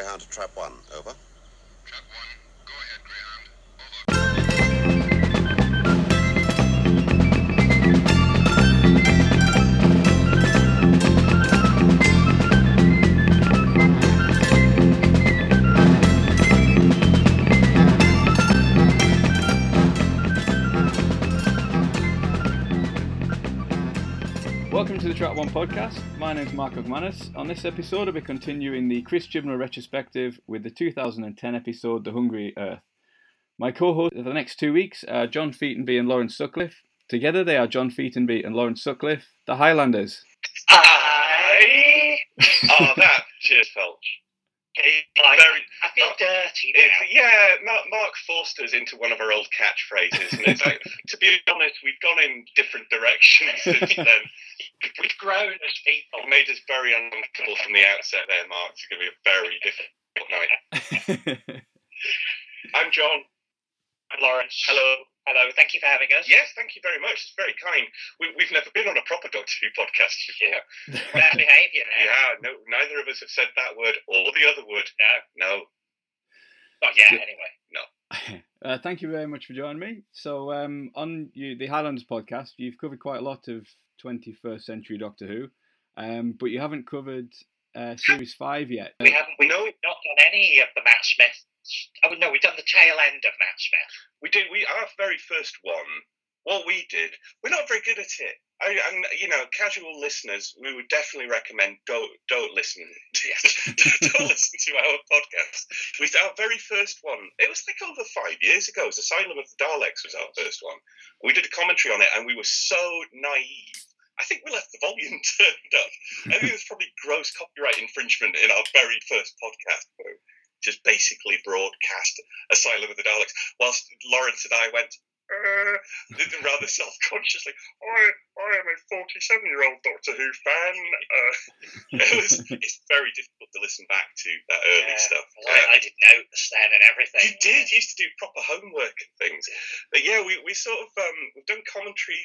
Greyhound to Trap 1, over. Trap 1, go ahead, Greyhound, over. Welcome to the Trap 1 podcast. My name's Mark Ogmanis. On this episode, I'll be continuing the Chris Gibner retrospective with the 2010 episode, The Hungry Earth. My co-hosts for the next 2 weeks are John Feetonby and Lawrence Sutcliffe. Together they are John Feetonby and Lawrence Sutcliffe, the Highlanders. That just felt... I feel dirty now. Mark forced us into one of our old catchphrases. And it's like, to be honest, we've gone in different directions since then. We've grown as people. It made us very uncomfortable from the outset there, Mark. It's going to be a very difficult night. I'm John. I'm Lawrence. Hello. Thank you for having us. Yes, thank you very much. It's very kind. We've never been on a proper Doctor Who podcast before. Bad behaviour now. Yeah, no, neither of us have said that word or the other word. No. Not yet, anyway. No. Thank you very much for joining me. So, on the Highlanders podcast, you've covered quite a lot of 21st century Doctor Who, but you haven't covered Series 5 yet. We haven't. We've not done any of the Matt Smith. Oh no, we've done the tail end of Matt Smith. We did. Our very first one. What we did, we're not very good at it. And casual listeners, we would definitely recommend don't listen. Don't listen to our podcast. Our very first one. It was like over 5 years ago. It was Asylum of the Daleks was our first one. We did a commentary on it, and we were so naive. I think we left the volume turned up. I think it was probably gross copyright infringement in our very first podcast. Just basically broadcast Asylum of the Daleks, whilst Lawrence and I went rather self-consciously, I am a 47-year-old Doctor Who fan. It's very difficult to listen back to that early stuff. I did notes then and everything. You used to do proper homework and things. But yeah, we sort of, we've done commentary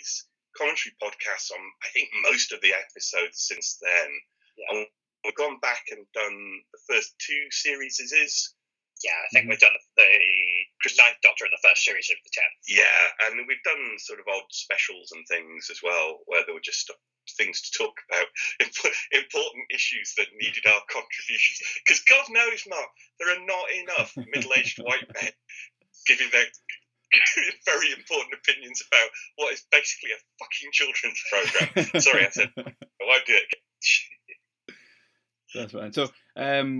podcasts on, I think, most of the episodes since then. Yeah. We've gone back and done the first two series. I think we've done the Ninth Doctor and the first series of the 10th. Yeah, and we've done sort of odd specials and things as well, where there were just things to talk about, important issues that needed our contributions. Because God knows, Mark, there are not enough middle-aged white men giving their very important opinions about what is basically a fucking children's program. Sorry, I said, I won't do it again. That's fine. So,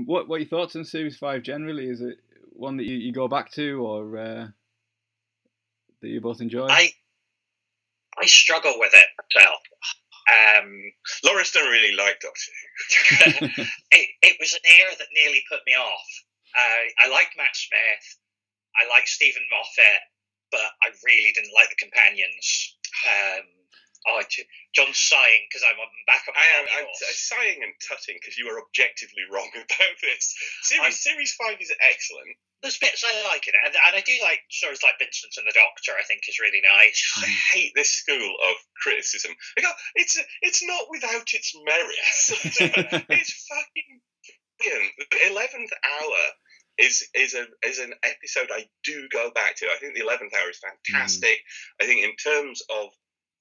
what are your thoughts on Series 5 generally? Is it one that you go back to, or that you both enjoy? I struggle with it myself. Lawrence don't really like Doctor Who. It was an era that nearly put me off. I liked Matt Smith. I liked Stephen Moffat, but I really didn't like the companions. John's sighing because I'm back on my horse. I'm sighing and tutting because you are objectively wrong about this. Series 5 is excellent. There's bits I like in it, and I do like shows like Vincent and the Doctor, I think is really nice. I hate this school of criticism. It's not without its merits. It's fucking brilliant. The 11th hour is an episode I do go back to. I think the 11th hour is fantastic. I think in terms of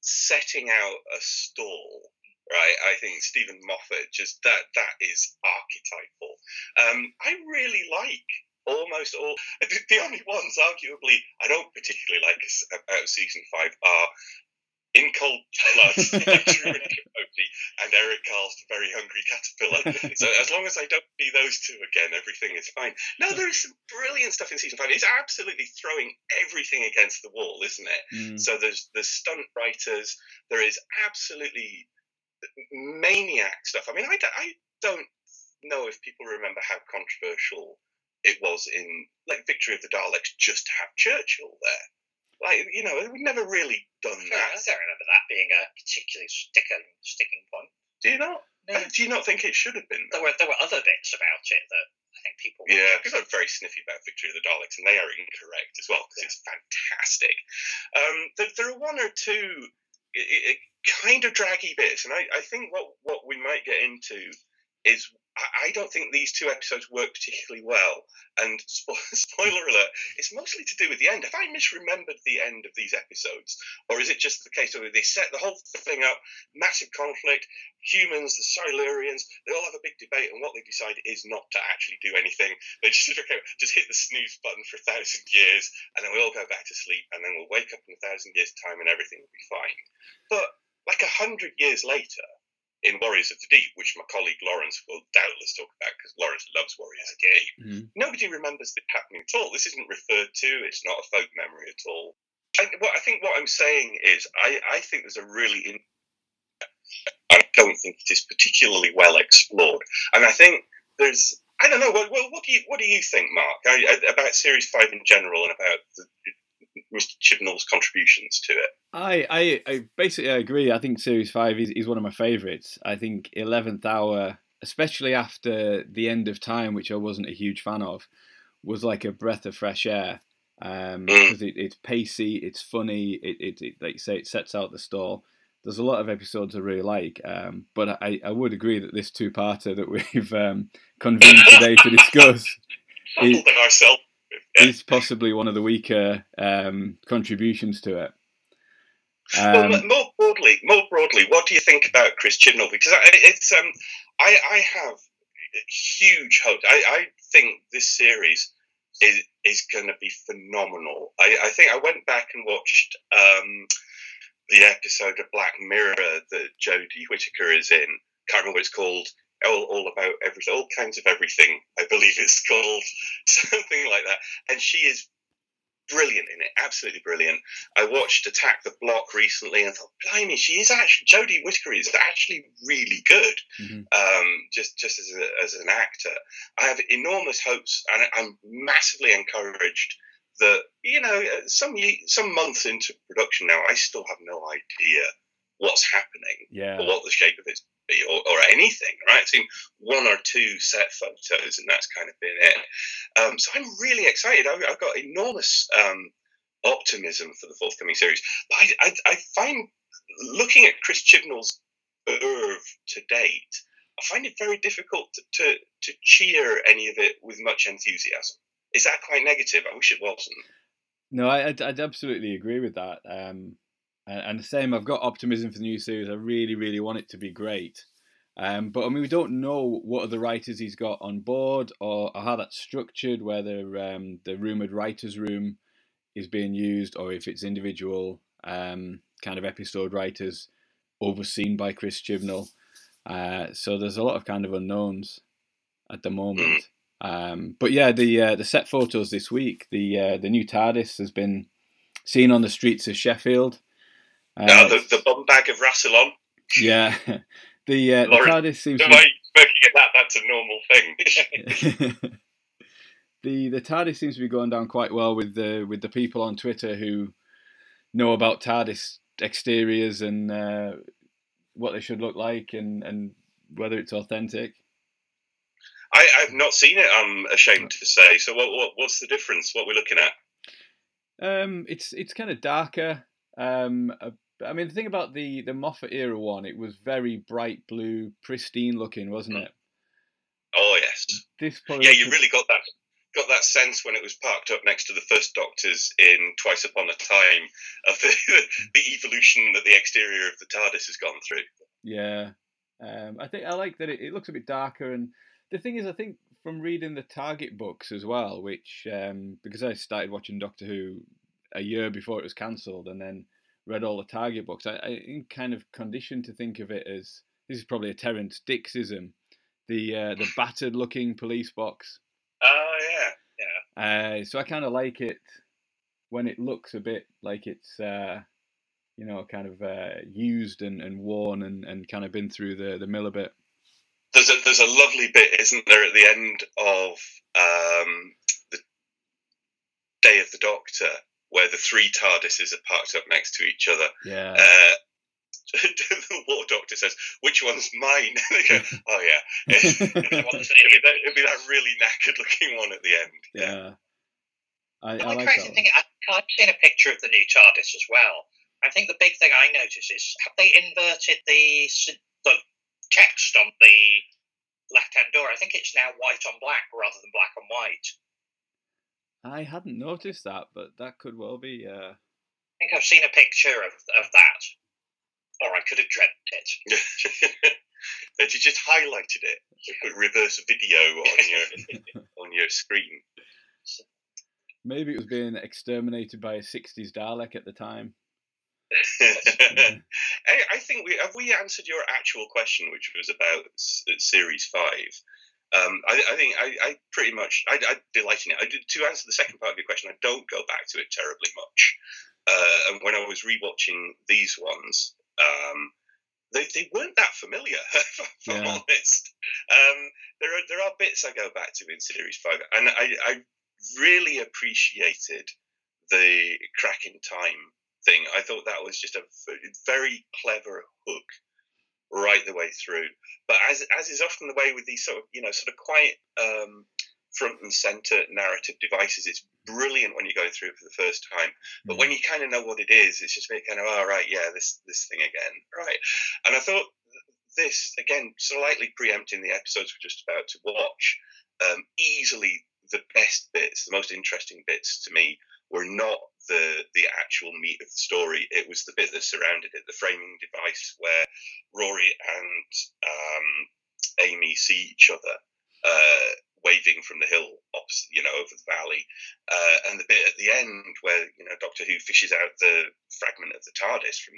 setting out a stall, right? I think Stephen Moffat, just that is archetypal. I really like almost all. The only ones, arguably, I don't particularly like about season 5 are In Cold Blood, Victory of the Daleks, and Eric Carle's Very Hungry Caterpillar. So as long as I don't see those two again, everything is fine. No, there is some brilliant stuff in season 5. It's absolutely throwing everything against the wall, isn't it? So there's stunt writers. There is absolutely maniac stuff. I mean, I don't know if people remember how controversial it was in, like, Victory of the Daleks just to have Churchill there. Like, we've never really done that. I don't remember that being a particularly sticking point. Do you not? No. Do you not think it should have been? There were other bits about it that I think people... Yeah, people are very sniffy about Victory of the Daleks, and they are incorrect as well, because it's fantastic. There are one or two kind of draggy bits, and I think what we might get into is I don't think these two episodes work particularly well. And spoiler alert, it's mostly to do with the end. Have I misremembered the end of these episodes? Or is it just the case of they set the whole thing up, massive conflict, humans, the Silurians, they all have a big debate, and what they decide is not to actually do anything. They just hit the snooze button for 1,000 years, and then we all go back to sleep, and then we'll wake up in 1,000 years' time and everything will be fine. But like 100 years later, in Warriors of the Deep, which my colleague Lawrence will doubtless talk about because Lawrence loves Warriors again, nobody remembers it happening at all. This isn't referred to. It's not a folk memory at all. I think what I'm saying is I think there's a really... I don't think it is particularly well explored. And I think there's... I don't know. What do you think, Mark, about Series 5 in general and about Mr. Chibnall's contributions to it? I basically agree. I think Series 5 is one of my favourites. I think 11th Hour, especially after The End of Time, which I wasn't a huge fan of, was like a breath of fresh air. Because it's pacey, it's funny, it like you say, it sets out the stall. There's a lot of episodes I really like, but I would agree that this two-parter that we've convened today to discuss is possibly one of the weaker contributions to it. Well, more broadly, what do you think about Chris Chibnall? Because I have huge hope. I think this series is going to be phenomenal. I think I went back and watched the episode of Black Mirror that Jodie Whittaker is in. Can't remember what it's called. All about everything, all kinds of everything, I believe it's called, something like that. And she is brilliant in it, absolutely brilliant. I watched Attack the Block recently and thought, blimey, she is actually, Jodie Whittaker is actually really good, just as an actor. I have enormous hopes, and I'm massively encouraged that, you know, some months into production now, I still have no idea what's happening or what the shape of it's or anything, right? I've seen one or two set photos and that's kind of been it. So I'm really excited. I've got enormous optimism for the forthcoming series. But I find, looking at Chris Chibnall's oeuvre to date, I find it very difficult to cheer any of it with much enthusiasm. Is that quite negative? I wish it wasn't. No, I'd absolutely agree with that. And the same, I've got optimism for the new series. I really, really want it to be great. But, I mean, we don't know what other writers he's got on board or how that's structured, whether the rumoured writer's room is being used or if it's individual kind of episode writers overseen by Chris Chibnall. So there's a lot of kind of unknowns at the moment. But, yeah, the set photos this week, the new TARDIS has been seen on the streets of Sheffield. The bum bag of Rassilon. Yeah. The TARDIS seems to be... That's a normal thing. The TARDIS seems to be going down quite well with the people on Twitter who know about TARDIS exteriors and what they should look like and whether it's authentic. I've not seen it, I'm ashamed to say. So what's the difference? What we're looking at? It's kind of darker. I mean, the thing about the Moffat era one, it was very bright blue, pristine looking, wasn't it? Oh yes. You really got that sense when it was parked up next to the First Doctors in Twice Upon a Time of the evolution that the exterior of the TARDIS has gone through. Yeah, I think I like that it looks a bit darker, and the thing is, I think from reading the Target books as well, which because I started watching Doctor Who a year before it was cancelled, and then read all the Target books. I'm kind of conditioned to think of it as, this is probably a Terence Dixism, the battered-looking police box. Oh, yeah. So I kind of like it when it looks a bit like it's, kind of used and worn and kind of been through the mill a bit. There's a lovely bit, isn't there, at the end of the Day of the Doctor, where the three TARDISes are parked up next to each other. Yeah. The War Doctor says, "Which one's mine?" And they go, "Oh, yeah." It'll be that really knackered-looking one at the end. Yeah. I like that. I've seen a picture of the new TARDIS as well. I think the big thing I notice is, have they inverted the text on the left-hand door. I think it's now white on black rather than black on white. I hadn't noticed that, but that could well be... I think I've seen a picture of that. Or I could have dreamt it. That you just highlighted it. You put reverse video on your on your screen. Maybe it was being exterminated by a 60s Dalek at the time. I think we answered your actual question, which was about Series 5. I think I pretty much... I delight in it. To answer the second part of your question, I don't go back to it terribly much. And when I was rewatching these ones, they weren't that familiar, if I'm honest. There are bits I go back to in Series 5, and I really appreciated the cracking time thing. I thought that was just a very clever hook right the way through. But as is often the way with these sort of quite front and center narrative devices, it's brilliant when you go through it for the first time. But when you kind of know what it is, it's just a bit kind of, oh, right, yeah, this thing again, right? And I thought this, again, slightly preempting the episodes we're just about to watch, easily the best bits, the most interesting bits to me, were not the actual meat of the story. It was the bit that surrounded it, the framing device where Rory and Amy see each other, waving from the hill opposite, over the valley, and the bit at the end where Doctor Who fishes out the fragment of the TARDIS from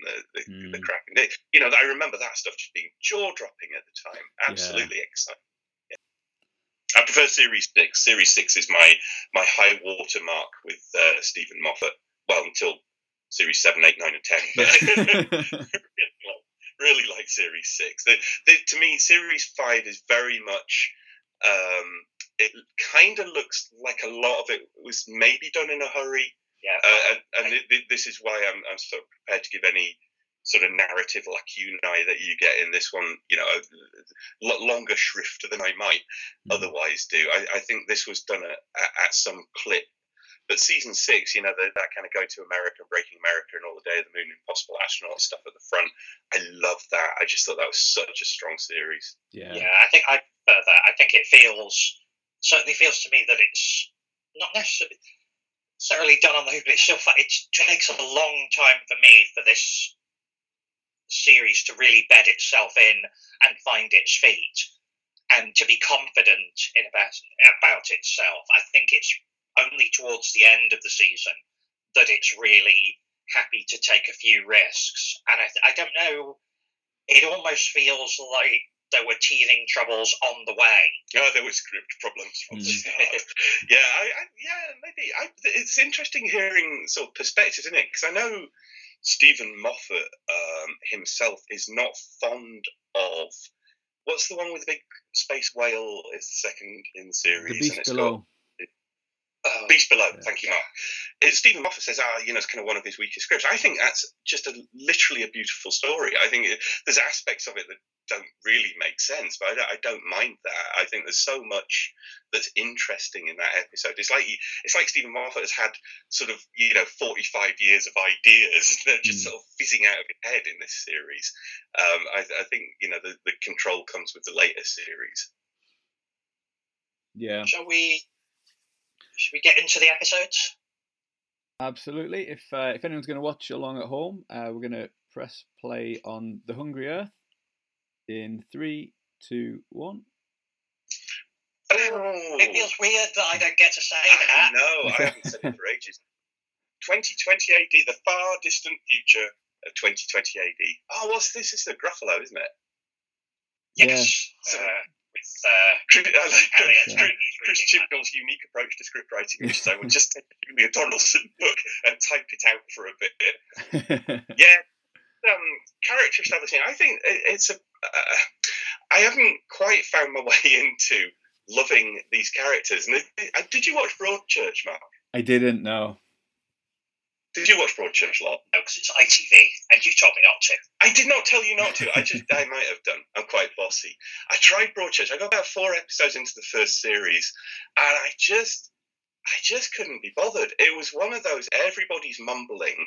the crack. And I remember that stuff just being jaw-dropping at the time. Absolutely exciting. Yeah. I prefer Series 6. Series 6 is my high water mark with Stephen Moffat. Well, until Series 7, 8, 9, and 10. But really like Series 6. To me, Series 5 is very much... it kind of looks like a lot of it was maybe done in a hurry. Yeah. This is why I'm sort of prepared to give any sort of narrative lacunae that you get in this one, a lot longer shrift than I might otherwise do. I think this was done at some clip. But season 6, that kind of going to America, Breaking America, and All the Day of the Moon, Impossible Astronaut stuff at the front. I love that. I just thought that was such a strong series. Yeah. Yeah, I think I prefer that. I think it certainly feels to me that it's not necessarily done on the Who, but it's still it takes a long time for me for this series to really bed itself in and find its feet and to be confident in about itself. I think it's only towards the end of the season that it's really happy to take a few risks. And I don't know, it almost feels like there were teething troubles on the way. Yeah, there were script problems from the start. Yeah, maybe. It's interesting hearing sort of perspectives, isn't it? Because I know Stephen Moffat himself is not fond of... What's the one with the big space whale is second in the series? The Beast Below. Beast Below, thank you, Mark. Stephen Moffat says, it's kind of one of his weakest scripts. I think that's just literally a beautiful story. I think there's aspects of it that don't really make sense, but I don't mind that. I think there's so much that's interesting in that episode. It's like Stephen Moffat has had sort of, 45 years of ideas that are just sort of fizzing out of his head in this series. I think, the control comes with the later series. Yeah. Should we get into the episodes? Absolutely. If anyone's going to watch along at home, we're going to press play on The Hungry Earth in 3, 2, 1. Oh. It feels weird that I don't get to say that. No, I haven't said it for ages. 2020 AD, the far distant future of 2020 AD. Oh, what's this? It's the Gruffalo, isn't it? Yes. Yeah. Chris Chibnall's unique approach to script writing, which is I would just take a Julia Donaldson book and type it out for a bit. Yeah, character establishing. I think it's a. I haven't quite found my way into loving these characters. And did you watch Broadchurch, Mark? I didn't. No. Did you watch Broadchurch a lot? No, because it's ITV, and you told me not to. I did not tell you not to. I might have done. I'm quite bossy. I tried Broadchurch. I got about 4 episodes into the first series, and I just couldn't be bothered. It was one of those everybody's mumbling,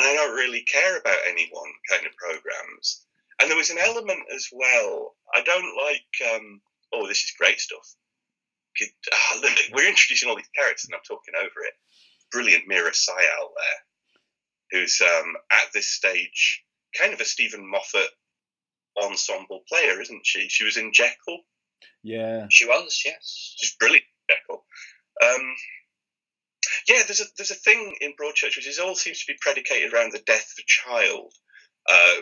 and I don't really care about anyone kind of programs. And there was an element as well. I don't like oh, this is great stuff. We're introducing all these characters and I'm talking over it. Brilliant Meera Syal there, who's at this stage kind of a Stephen Moffat ensemble player, isn't she? She was in Jekyll. Yeah. She was, yes. She's brilliant in Jekyll. There's a thing in Broadchurch which is all seems to be predicated around the death of a child,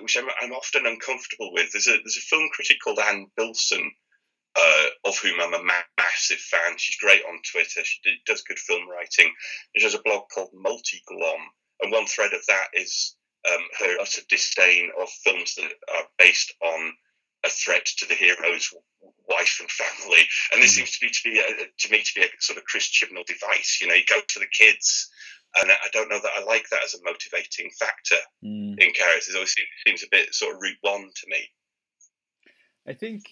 which I'm often uncomfortable with. There's a film critic called Anne Bilson, of whom I'm a massive fan. She's great on Twitter. She does good film writing. She has a blog called Multiglom, and one thread of that is her utter disdain of films that are based on a threat to the hero's wife and family. And this seems to me to be a sort of Chris Chibnall device. You know, you go to the kids, and I don't know that I like that as a motivating factor in characters. It always seems a bit sort of Route One to me. I think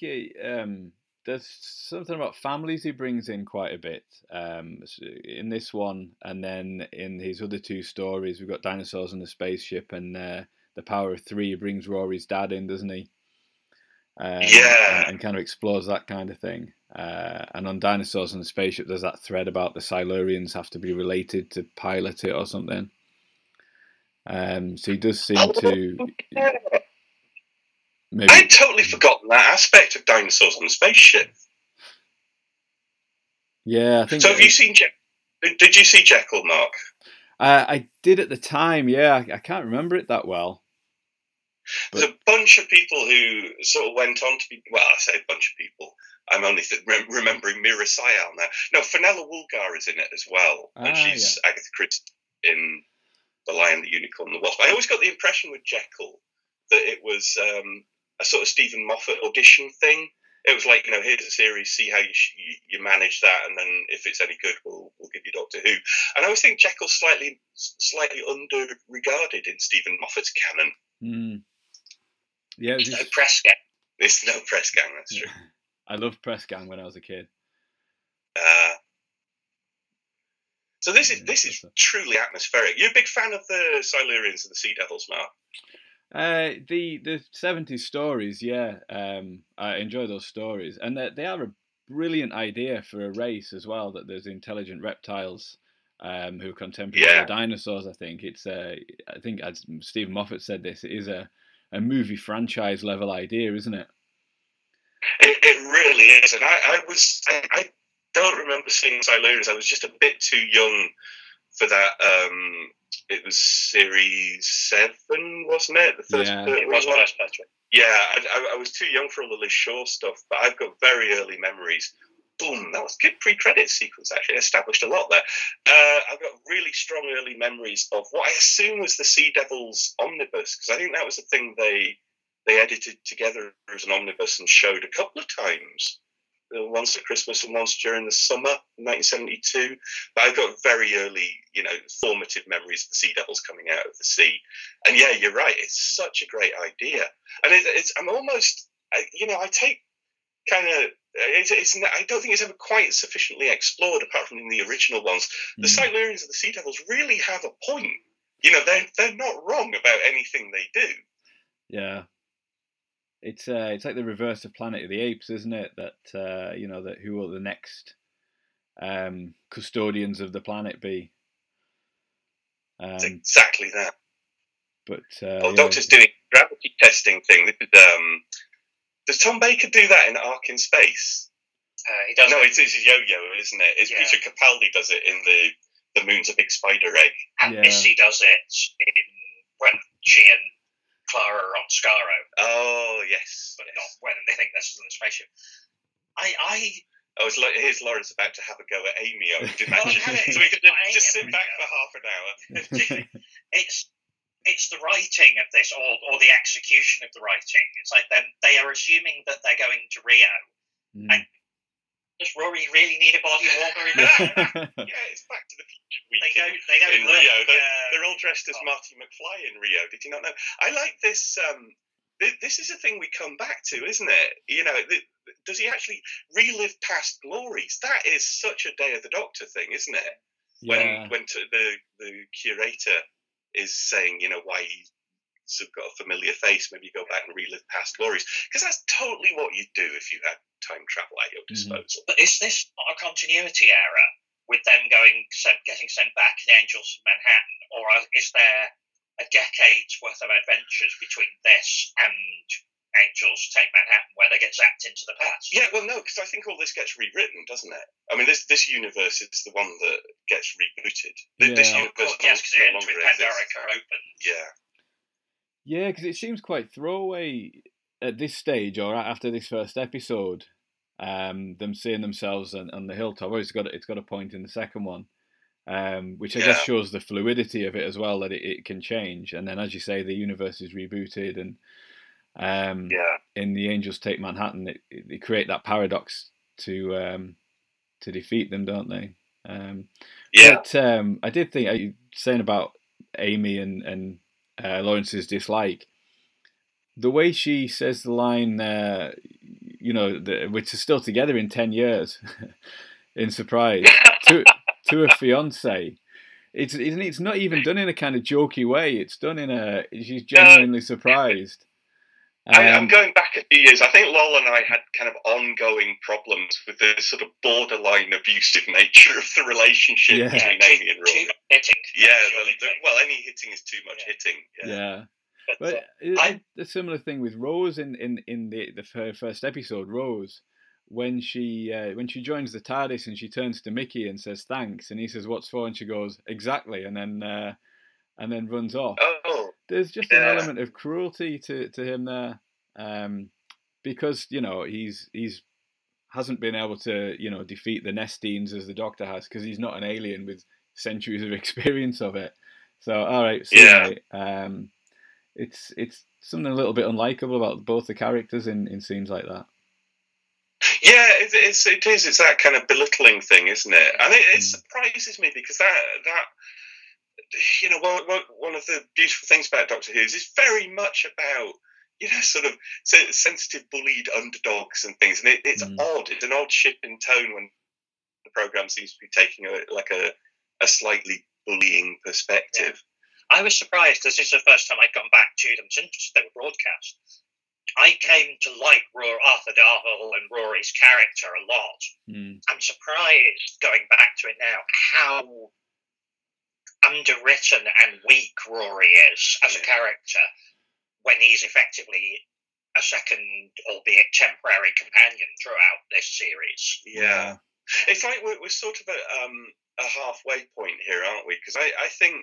there's something about families he brings in quite a bit in this one, and then in his other two stories, we've got Dinosaurs on the Spaceship and The Power of Three. He brings Rory's dad in, doesn't he? And kind of explores that kind of thing. And on Dinosaurs on the Spaceship, there's that thread about the Silurians have to be related to pilot it or something. So he does seem to... Maybe. I'd totally forgotten that aspect of Dinosaurs on the Spaceship. Yeah, I think... So have you seen Jekyll? Did you see Jekyll, Mark? I did at the time, yeah. I can't remember it that well. But... There's a bunch of people who sort of went on to be... Well, I say a bunch of people. I'm only remembering Meera Syal now. No, Fenella Woolgar is in it as well. And she's Agatha Christie in The Lion, the Unicorn, the Wasp. I always got the impression with Jekyll that it was... a sort of Stephen Moffat audition thing. It was like, you know, here's a series, see how you manage that, and then if it's any good, we'll give you Doctor Who. And I always think Jekyll's slightly under-regarded in Stephen Moffat's canon. Mm. Yeah, no Press Gang. There's no Press Gang, that's true. I loved Press Gang when I was a kid. So this is truly atmospheric. You're a big fan of the Silurians and the Sea Devils, Mark? The 70s stories, yeah. I enjoy those stories, and they are a brilliant idea for a race as well. That there's intelligent reptiles, who are contemporary dinosaurs. I think it's I think as Stephen Moffat said, this it is a movie franchise level idea, isn't it? It really is, and I don't remember seeing Silurians. I was just a bit too young for that. It was series 7, wasn't it? The first it was one. Yeah, I was too young for all the Liz Shaw stuff, but I've got very early memories. Boom, that was a good pre-credit sequence, actually. I established a lot there. I've got really strong early memories of what I assume was the Sea Devils omnibus, because I think that was the thing they edited together as an omnibus and showed a couple of times. Once at Christmas and once during the summer in 1972. But I've got very early, you know, formative memories of the Sea Devils coming out of the sea. And yeah, you're right. It's such a great idea. And I'm almost, you know, I take kind of, I don't think it's ever quite sufficiently explored apart from in the original ones. The Silurians and the Sea Devils really have a point. You know, they're not wrong about anything they do. Yeah. It's like the reverse of Planet of the Apes, isn't it? That you know, that who will the next custodians of the planet be? It's exactly that. But Doctor's doing gravity testing thing. Does Tom Baker do that in Ark in Space? He does. No, it's his yo-yo, isn't it? It's Peter Capaldi does it in the Moon's a Big Spider Egg, and Missy does it in she and Clara on Skaro. Oh, yes. But not when they think they're still in the spaceship. I was like, here's Lawrence about to have a go at Amy, I would imagine. So we could just sit back for half an hour. It's the writing of this, or the execution of the writing. It's like they are assuming that they're going to Rio. And does Rory really need a body warmer in that? Yeah, it's Back to the Future weekend in Rio. They're all dressed as Marty McFly in Rio. Did you not know? I like this. This is a thing we come back to, isn't it? You know, does he actually relive past glories? That is such a Day of the Doctor thing, isn't it? Yeah. When the curator is saying, you know, why sort of got a familiar face, maybe go back and relive past glories, because that's totally what you'd do if you had time travel at your disposal. But is this not a continuity error with them getting sent back in Angels in Manhattan, or is there a decade's worth of adventures between this and Angels Take Manhattan, where they get zapped into the past? Yeah, well, no, because I think all this gets rewritten, doesn't it? I mean, this universe is the one that gets rebooted. This universe, yes, because it ends with Pandorica open. Yeah. Yeah, because it seems quite throwaway at this stage, or after this first episode, them seeing themselves on the hilltop. It's got a point in the second one, which I guess shows the fluidity of it as well, that it can change. And then, as you say, the universe is rebooted, and in the Angels Take Manhattan, they create that paradox to defeat them, don't they? But I did think, you saying about Amy and Lawrence's dislike, the way she says the line, we're still together in 10 years, in surprise, to her fiancé. It's not even done in a kind of jokey way. It's done she's genuinely surprised. I'm going back a few years. I think Lol and I had kind of ongoing problems with the sort of borderline abusive nature of the relationship between Amy and Rory. Any hitting is too much hitting. Yeah. But a similar thing with Rose in the first episode, Rose, when she joins the TARDIS and she turns to Mickey and says thanks, and he says what's for, and she goes exactly, and then runs off. Oh, there's just an element of cruelty to him there, because he's hasn't been able to defeat the Nestines as the Doctor has, because he's not an alien with centuries of experience of it. So all right, it's something a little bit unlikable about both the characters in scenes like that. Yeah, it is. It's that kind of belittling thing, isn't it? And it surprises me, because that one of the beautiful things about Doctor Who is very much about sort of sensitive, bullied underdogs and things. And it's odd. It's an odd ship in tone when the programme seems to be taking a slightly bullying perspective. Yeah. I was surprised, as this is the first time I'd gone back to them since they were broadcast. I came to like Arthur Darvill and Rory's character a lot. I'm surprised, going back to it now, how underwritten and weak Rory is as a character when he's effectively a second, albeit temporary, companion throughout this series. Yeah. It's like we're sort of a halfway point here, aren't we? Because I think...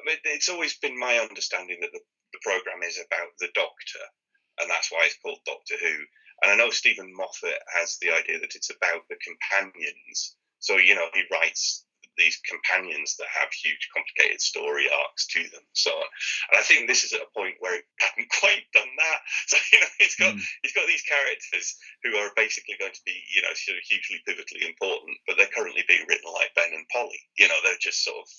I mean, it's always been my understanding that the programme is about the Doctor, and that's why it's called Doctor Who. And I know Stephen Moffat has the idea that it's about the companions. So, he writes these companions that have huge, complicated story arcs to them. So, and I think this is at a point where it hasn't quite done that. So, he's got these characters who are basically going to be, sort of hugely pivotally important, but they're currently being written like Ben and Polly. They're just sort of...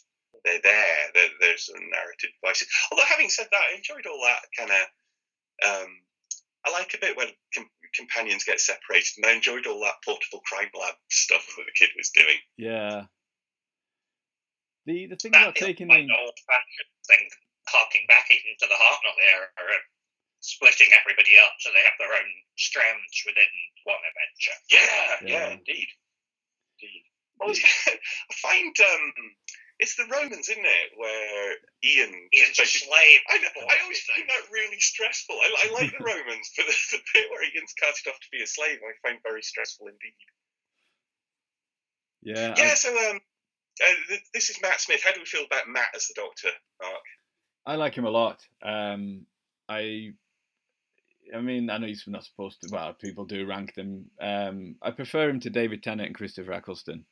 They're there. They're sort of narrative devices. Although, having said that, I enjoyed all that kind of. I like a bit when companions get separated, and I enjoyed all that portable crime lab stuff that the kid was doing. Yeah. The thing about taking the old-fashioned thing, harking back even to the Hartnell era, splitting everybody up so they have their own strands within one adventure. Yeah, indeed. I find. It's the Romans, isn't it? Where Ian's a slave. I always find that really stressful. I like the Romans, but the bit where Ian's carted off to be a slave, I find very stressful indeed. Yeah. Yeah. This is Matt Smith. How do we feel about Matt as the Doctor, Mark? I like him a lot. I mean, I know you're not supposed to. Well, people do rank them. I prefer him to David Tennant and Christopher Eccleston.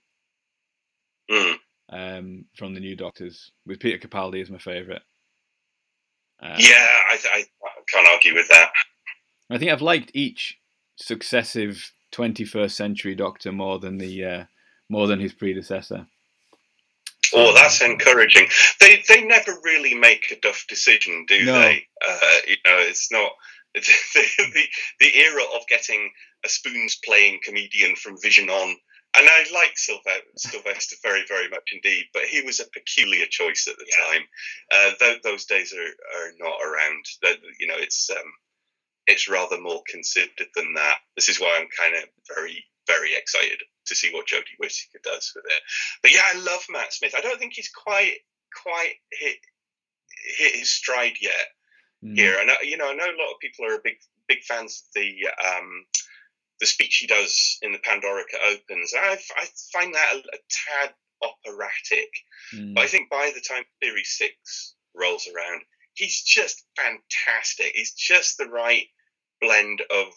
From the New Doctors, with Peter Capaldi as my favourite. I can't argue with that. I think I've liked each successive 21st century Doctor more than his predecessor. Oh, that's encouraging. They never really make a duff decision, do they? It's not. The era of getting a spoons playing comedian from Vision on And I like Sylvester very, very much indeed, but he was a peculiar choice at the time. Those days are not around. You know, it's rather more considered than that. This is why I'm kind of very, very excited to see what Jodie Whittaker does with it. But yeah, I love Matt Smith. I don't think he's quite hit his stride yet here. And I know a lot of people are big fans of the speech he does in the Pandorica Opens. I find that a tad operatic. But I think by the time Series 6 rolls around, he's just fantastic. He's just the right blend of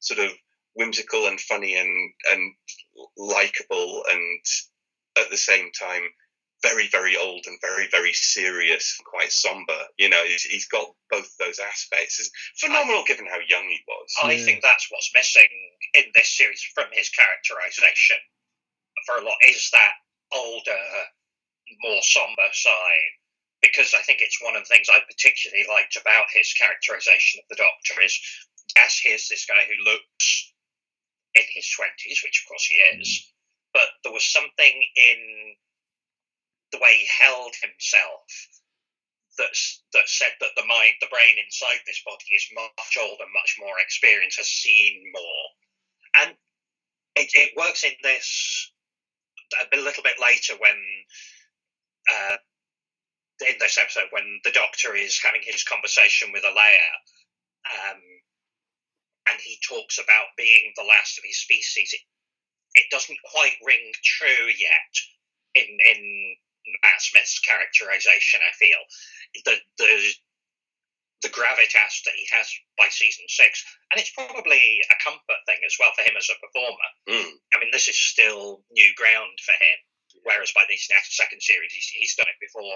sort of whimsical and funny and likable, and at the same time very, very old and very, very serious and quite somber. You know, he's got both those aspects. It's phenomenal given how young he was. I think that's what's missing in this series from his characterization for a lot, is that older, more somber side. Because I think it's one of the things I particularly liked about his characterization of the Doctor is, yes, here's this guy who looks in his 20s, which of course he is, but there was something in the way he held himself that said that the mind, the brain inside this body is much older, much more experienced, has seen more. And it works in this a little bit later when, in this episode, when the Doctor is having his conversation with Alea, and he talks about being the last of his species. It doesn't quite ring true yet in Matt Smith's characterization, I feel. The gravitas that he has by season 6, and it's probably a comfort thing as well for him as a performer. I mean, this is still new ground for him, whereas by the second series, he's done it before.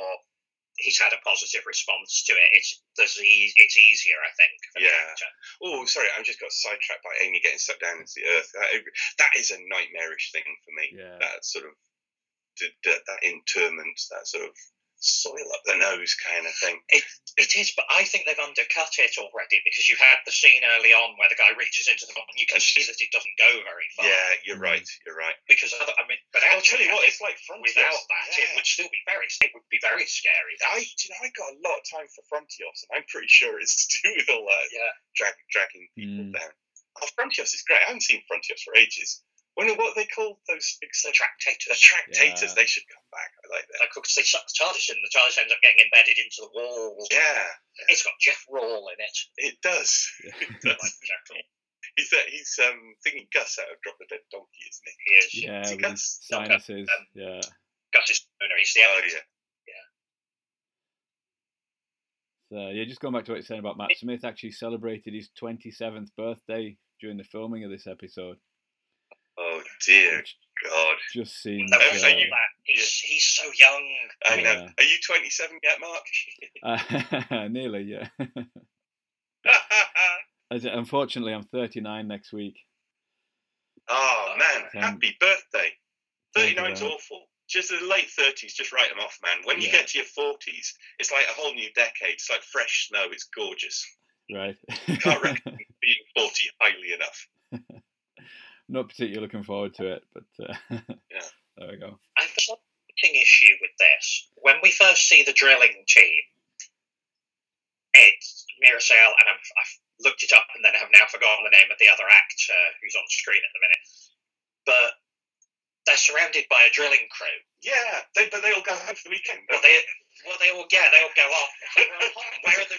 He's had a positive response to it. It's easier, I think. For the character. Oh, sorry, I just got sidetracked by Amy getting sucked down into the earth. That is a nightmarish thing for me. Yeah. That sort of that interment, that sort of soil up the nose kind of thing. It is, but I think they've undercut it already, because you had the scene early on where the guy reaches into the book and you can see that it doesn't go very far. Yeah, you're right. Because I'll tell you what, it's like Frontios. Without that, it would still be very scary. I got a lot of time for Frontios, and I'm pretty sure it's to do with all that dragging people down. Oh, Frontios is great. I haven't seen Frontios for ages. What are they called, those big Tractators? The Tractators, they should come back. I like that. Because they suck the TARDIS in. The TARDIS ends up getting embedded into the walls. Yeah. It's got Jeff Rawle in it. It does. Yeah. It does. Like Jekyll. He's thinking Gus out of Drop the Dead Donkey, isn't he? He is. Yeah, is it with Gus? Sinuses. No, Gus is the owner. He's the owner. Yeah. So, just going back to what you're saying about Matt Smith, actually celebrated his 27th birthday during the filming of this episode. Oh dear God! Just seems. He's so young. I know. Are you 27 yet, Mark? Nearly, yeah. Unfortunately, I'm 39 next week. Oh man! Happy birthday! 39's awful. Just the late 30s, just write them off, man. When you get to your 40s, it's like a whole new decade. It's like fresh snow. It's gorgeous. Right. Can't recommend being 40 highly enough. Not particularly looking forward to it, but there we go. I have a slight issue with this. When we first see the drilling team, it's Meera Syal, and I've looked it up and then have now forgotten the name of the other actor who's on screen at the minute. But they're surrounded by a drilling crew. Yeah, but they all go home for the weekend. They all go off. Where are the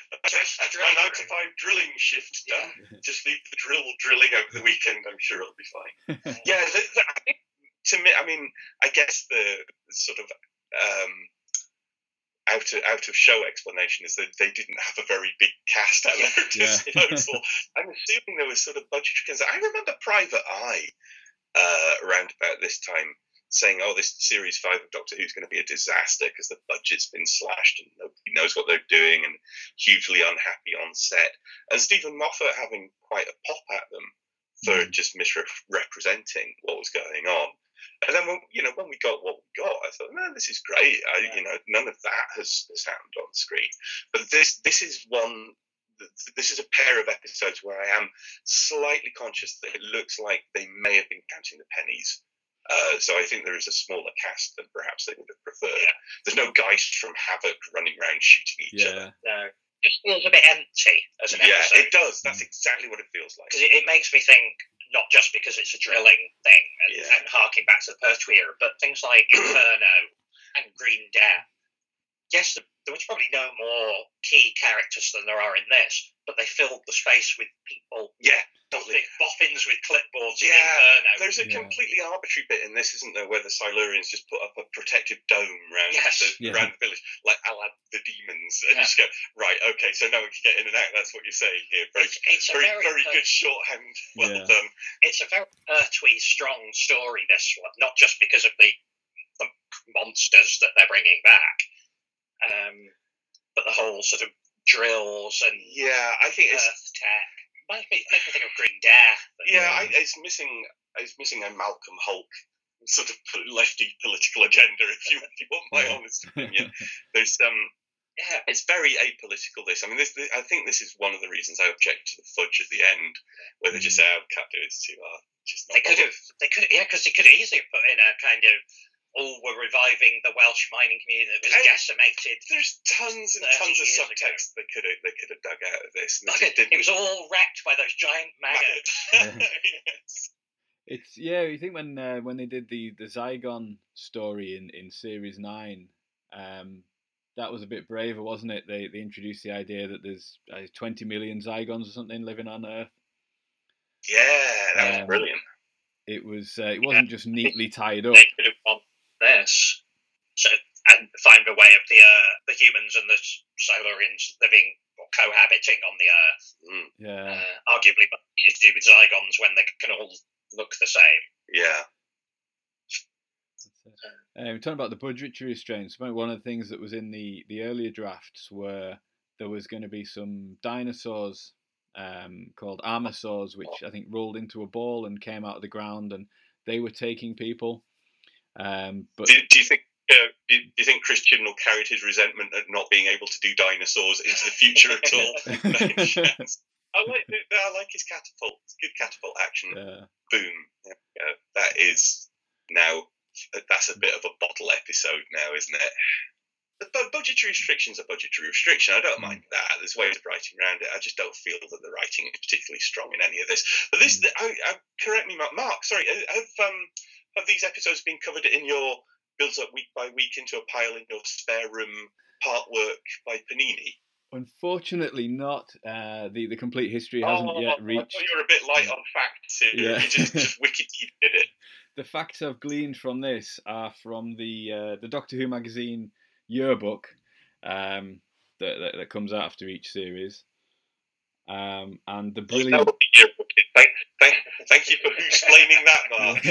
drilling? My 9 to 5 drilling shift done. Yeah. Just leave the drilling over the weekend. I'm sure it'll be fine. Yeah, I guess the sort of out of show explanation is that they didn't have a very big cast at their disposal. Yeah. I'm assuming there was sort of budgetary concerns. I remember Private Eye around about this time saying, this Series 5 of Doctor Who's going to be a disaster because the budget's been slashed and nobody knows what they're doing and hugely unhappy on set. And Stephen Moffat having quite a pop at them for just misrepresenting what was going on. And then, when we got what we got, I thought, no, this is great. None of that has happened on screen. But this is a pair of episodes where I am slightly conscious that it looks like they may have been counting the pennies So I think there is a smaller cast than perhaps they would have preferred. Yeah. There's no Geist from Havoc running around shooting each other. No. It feels a bit empty as an episode. Yeah, it does. That's exactly what it feels like. Because it makes me think, not just because it's a drilling thing and harking back to the Pertwee era, but things like Inferno and Green Death. Yes, there was probably no more key characters than there are in this, but they filled the space with people. Yeah, totally. Boffins with clipboards. Yeah, in there's a completely arbitrary bit in this, isn't there, where the Silurians just put up a protective dome around around the village, like Alad the demons, and just go, right, okay, so now we can get in and out. That's what you're saying here. It's very, very good shorthand. Well done. It's a very Pertwee strong story, this one, not just because of the monsters that they're bringing back. But the whole sort of drills and I think it's Earth tech makes me think of Green Death. It's missing a Malcolm Hulk sort of lefty political agenda. If you want my honest opinion, there's it's very apolitical. This, I mean, this I think this is one of the reasons I object to the fudge at the end, where they just say, "Oh, can't do it, it's too hard." Just not because they could have easily put in a kind of. We're reviving the Welsh mining community that was decimated. There's tons and tons of subtext they could have dug out of this. It was all wrecked by those giant maggots. It's you think when they did the Zygon story in Series 9, that was a bit braver, wasn't it? They introduced the idea that there's 20 million Zygons or something living on Earth. Yeah, that was brilliant. It was. It wasn't just neatly tied up. They could have gone this, so and find a way of the humans and the Silurians living or cohabiting on the Earth. Arguably, but you do with Zygons when they can all look the same. Yeah. We're talking about the budgetary restraints. One of the things that was in the earlier drafts were there was going to be some dinosaurs called armosaurs, which I think rolled into a ball and came out of the ground, and they were taking people. But do you think Chris Chibnall carried his resentment at not being able to do dinosaurs into the future at all? I like his catapult. It's good catapult action. Boom. That's a bit of a bottle episode now, isn't it? But budgetary restriction's a budgetary restriction. I don't mind that. There's ways of writing around it. I just don't feel that the writing is particularly strong in any of this. But this, correct me, Mark. Sorry, have these episodes been covered in your built up week by week into a pile in your spare room part work by Panini? Unfortunately, not. The complete history hasn't yet reached. I thought you were a bit light on facts. You just Wiki-deep did it. The facts I've gleaned from this are from the Doctor Who magazine yearbook that comes out after each series, and the brilliant. Thank you for explaining that, Mark.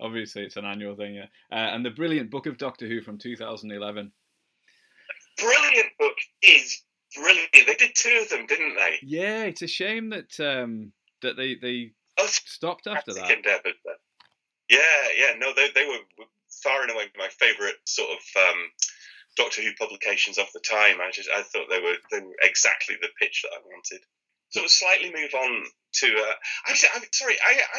Obviously it's an annual thing. And the Brilliant Book of Doctor Who from 2011. Brilliant Book is brilliant. They did two of them, didn't they? Yeah, it's a shame that that they stopped after that. Endeavor, no, they were far and away my favourite sort of Doctor Who publications of the time. I thought they were exactly the pitch that I wanted. So we'll slightly move on to. I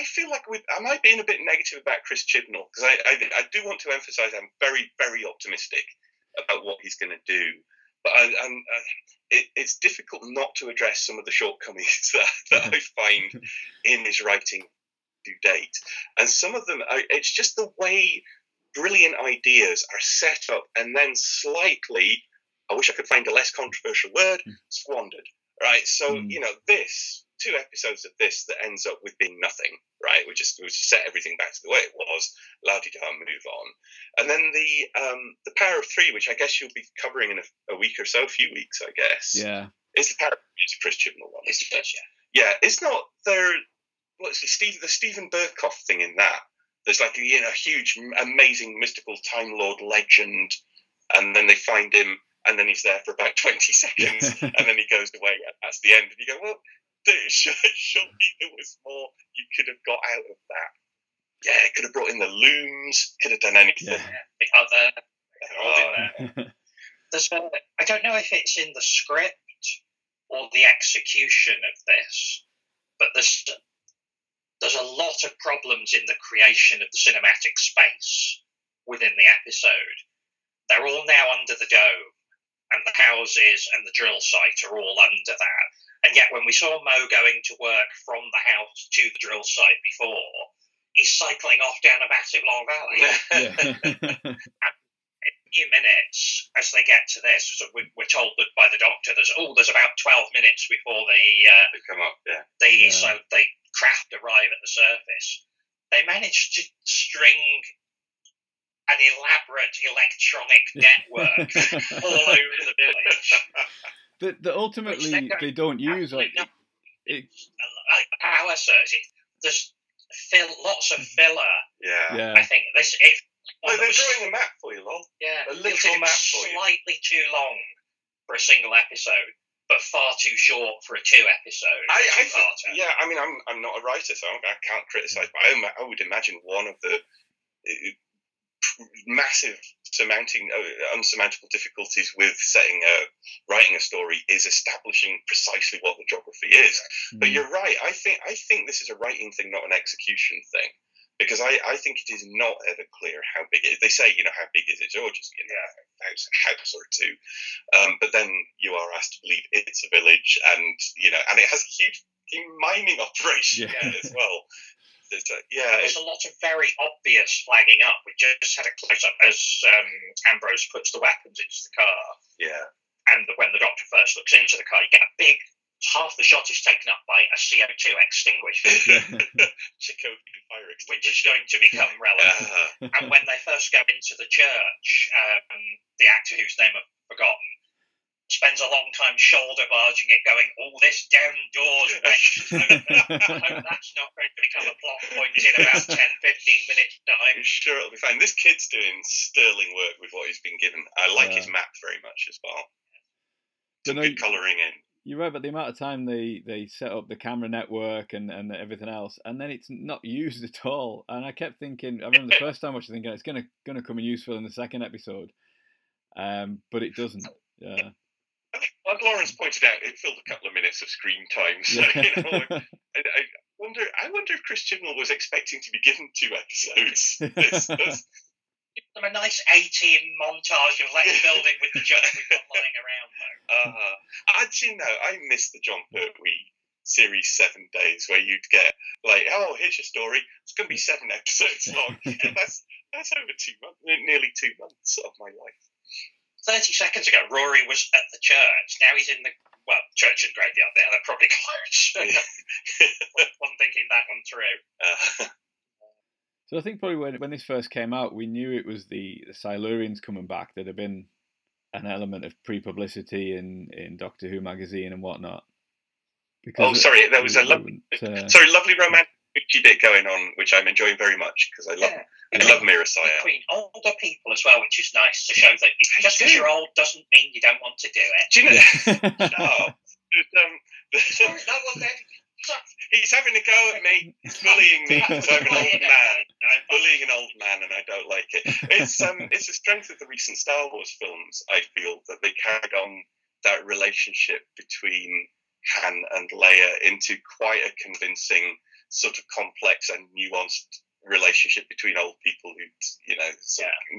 feel like am I being a bit negative about Chris Chibnall? Because I do want to emphasise I'm very, very optimistic about what he's going to do. But it's difficult not to address some of the shortcomings that I find in his writing to date. And some of them, it's just the way brilliant ideas are set up and then slightly, I wish I could find a less controversial word, squandered, right? So, this, two episodes of this that ends up with being nothing, right? We just set everything back to the way it was, la-di-da, move on. And then the Power of Three, which I guess you'll be covering in a week or so, a few weeks, I guess. Yeah. It's the Power of Three, it's a Chris Chibnall one. It's it's not there. What's the Stephen Burkoff thing in that? There's like a huge, amazing, mystical Time Lord legend, and then they find him, and then he's there for about 20 seconds, and then he goes away. That's the end. And you go, well, surely there was more you could have got out of that. Yeah, could have brought in the looms, could have done anything. Yeah. The other. I don't know if it's in the script or the execution of this, but there's there's a lot of problems in the creation of the cinematic space within the episode. They're all now under the dome, and the houses and the drill site are all under that. And yet when we saw Mo going to work from the house to the drill site before, he's cycling off down a massive long valley. Yeah. In a few minutes, as they get to this, so we're told that by the doctor, there's about 12 minutes before they come up. Yeah. So they craft arrive at the surface. They managed to string an elaborate electronic network all over the village. That ultimately they don't use. Power surge. There's lots of filler. Yeah. I think this. They're drawing a map for you, Lon. Yeah, a little map for you. Slightly too long for a single episode, but far too short for a two-episode. I'm not a writer, so I can't criticise. But I would imagine one of the massive unsurmountable difficulties with writing a story is establishing precisely what the geography is. Mm. But you're right. I think this is a writing thing, not an execution thing. Because I think it is not ever clear how big it is. They say, how big is it? Or just, a house or two. But then you are asked to believe it's a village, and it has a huge mining operation as well. There's a lot of very obvious flagging up. We just had a close-up as Ambrose puts the weapons into the car. Yeah. And when the doctor first looks into the car, you get a big... Half the shot is taken up by a CO2 extinguisher, which is going to become relevant. And when they first go into the church, the actor whose name I've forgotten spends a long time shoulder barging it, going, "All this damn door's wrecked." I hope that's not going to become a plot point in about 10, 15 minutes' time. I'm sure it'll be fine. This kid's doing sterling work with what he's been given. I like his map very much as well. Some good colouring in. You're right, but the amount of time they set up the camera network and everything else, and then it's not used at all. And I kept thinking, I remember the first time watching, thinking it's gonna come in useful in the second episode, but it doesn't. Yeah. Like Lawrence pointed out, it filled a couple of minutes of screen time. So I wonder if Chris Gibner was expecting to be given two episodes. Give them a nice A-team montage of let's build it with the junk we've got lying around, though. I miss the John Pertwee Series 7 days where you'd get, here's your story. It's going to be 7 episodes long. And that's over 2 months, nearly 2 months of my life. 30 seconds ago, Rory was at the church. Now he's in the church and graveyard there. They're probably close. I'm thinking that one through. So I think probably when this first came out, we knew it was the Silurians coming back. There'd have been an element of pre-publicity in Doctor Who magazine and whatnot. There was a lovely romantic bit going on, which I'm enjoying very much because I love Meera Syal. Between older people as well, which is nice to show that just because you're old doesn't mean you don't want to do it. Do you know? He's having a go at me. He's bullying me because I'm an old man. I'm bullying an old man, and I don't like it. It's the strength of the recent Star Wars films. I feel that they carried on that relationship between Han and Leia into quite a convincing, sort of complex and nuanced relationship between old people who'd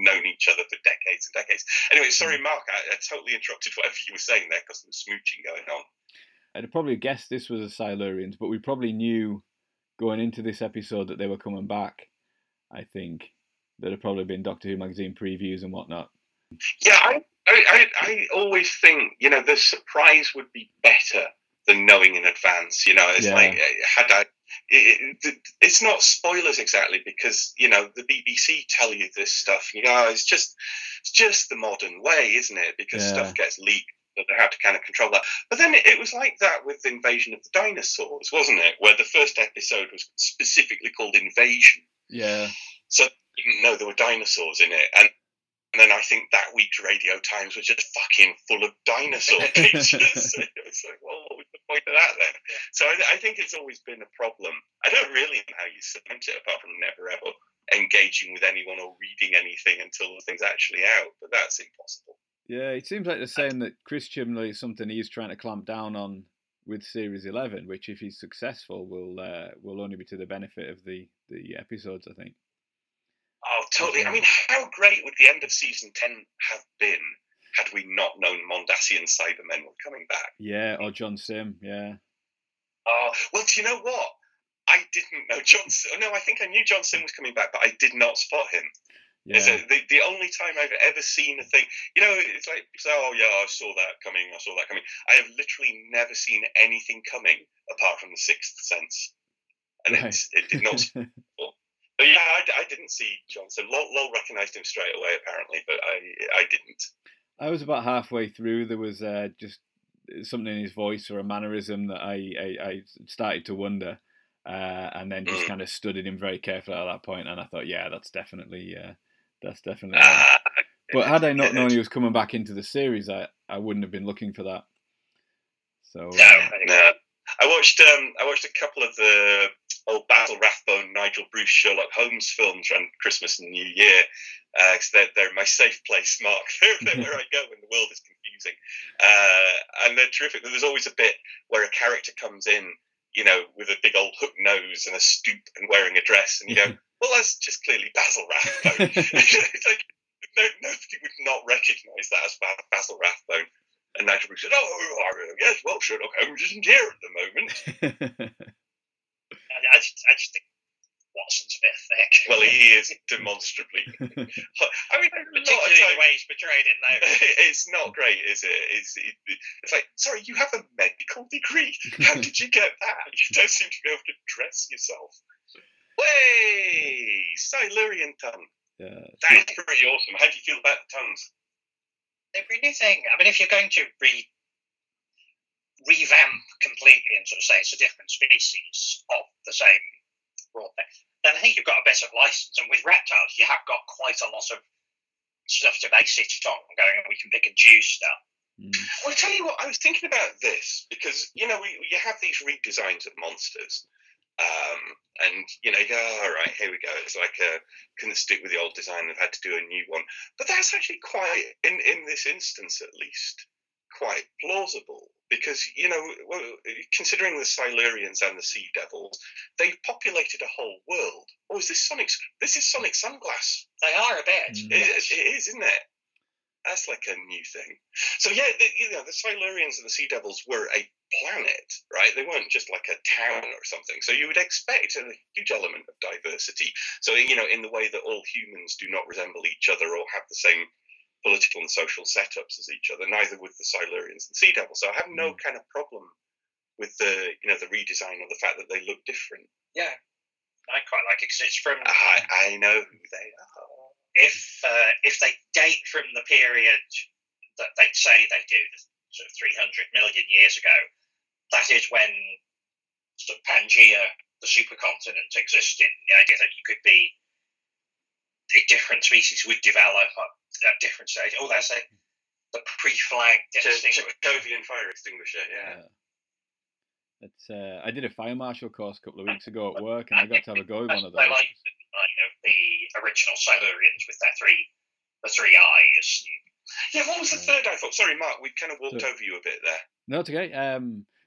known each other for decades and decades. Anyway, sorry, Mark, I totally interrupted whatever you were saying there because there was smooching going on. I'd probably guessed this was a Silurians, but we probably knew going into this episode that they were coming back. I think there had probably been Doctor Who magazine previews and whatnot. Yeah, I always think the surprise would be better than knowing in advance. It's not spoilers exactly because the BBC tell you this stuff and you go, it's just the modern way, isn't it? Because stuff gets leaked. That they had to kind of control that. But then it was like that with the invasion of the dinosaurs, wasn't it? Where the first episode was specifically called Invasion. Yeah. So they didn't know there were dinosaurs in it. And then I think that week's Radio Times was just fucking full of dinosaur pictures. It's like, well, what was the point of that then? So I think it's always been a problem. I don't really know how you cement it apart from never ever engaging with anyone or reading anything until the thing's actually out. But that's impossible. Yeah, it seems like they're saying that Chris Chibnall is something he's trying to clamp down on with Series 11, which, if he's successful, will only be to the benefit of the episodes, I think. Oh, totally. I mean, how great would the end of Season 10 have been had we not known Mondasian Cybermen were coming back? Yeah, or John Sim, yeah. Oh, well, do you know what? I didn't know John Sim. No, I think I knew John Sim was coming back, but I did not spot him. Yeah. It's the only time I've ever seen a thing. You know, it's like, oh, yeah, I saw that coming. I have literally never seen anything coming apart from The Sixth Sense. And right. it did not spoil. But yeah, I didn't see Johnson. Lowell recognised him straight away, apparently, but I didn't. I was about halfway through. There was just something in his voice or a mannerism that I started to wonder, and then just kind of studied him very carefully at that point, and I thought, yeah, that's definitely. But had I not known he was coming back into the series, I wouldn't have been looking for that. So no. I watched a couple of the old Basil Rathbone, Nigel Bruce, Sherlock Holmes films around Christmas and New Year, because they're my safe place, Mark. They're where I go when the world is confusing. And they're terrific. There's always a bit where a character comes in, you know, with a big old hook nose and a stoop and wearing a dress, and you go, well, that's just clearly Basil Rathbone. It's like, nobody would not recognise that as Basil Rathbone. And Nigel Bruce said, oh, yes, well, Sherlock Holmes isn't here at the moment. I just think Watson's a bit thick. Well, he is demonstrably. I mean, particularly the way he's portrayed in that. It's not great, is it? It's like, sorry, you have a medical degree. How did you get that? You don't seem to be able to dress yourself. Way! Silurian tongue. Yeah. That's pretty awesome. How do you feel about the tongues? They're really thing. I mean, if you're going to revamp completely and sort of say it's a different species of the same broad thing, then I think you've got a bit of license. And with reptiles, you have got quite a lot of stuff to base it on, going, we can pick and choose stuff. Mm. Well, I tell you what, I was thinking about this because, you know, you have these redesigns of monsters. And, you know, you go, all right, here we go. It's like, couldn't stick with the old design and had to do a new one. But that's actually quite, in this instance at least, quite plausible. Because, you know, considering the Silurians and the Sea Devils, they've populated a whole world. Oh, is this Sonic? This is Sonic Sunglass. They are a bit. Yes. It is, isn't it? That's like a new thing. So, yeah, the Silurians and the Sea Devils were a planet, right? They weren't just like a town or something. So you would expect a huge element of diversity. So, you know, in the way that all humans do not resemble each other or have the same political and social setups as each other, neither would the Silurians and Sea Devils. So I have no kind of problem with the, you know, the redesign or the fact that they look different. Yeah. I quite like it because it's from... I know who they are. If they date from the period that they say they do, sort of 300 million years ago, that is when sort of Pangea, the supercontinent, existed. The idea that you could be a different species would develop at different stages. Oh, that's it. The pre-flagged Chekhovian fire extinguisher. Yeah. It's, I did a fire marshal course a couple of weeks ago at work, and I got to have a go with one of those. Of the original Silurians with their three eyes. Yeah, what was the third eye for? Sorry, Mark, we kind of walked over you a bit there. No, it's okay.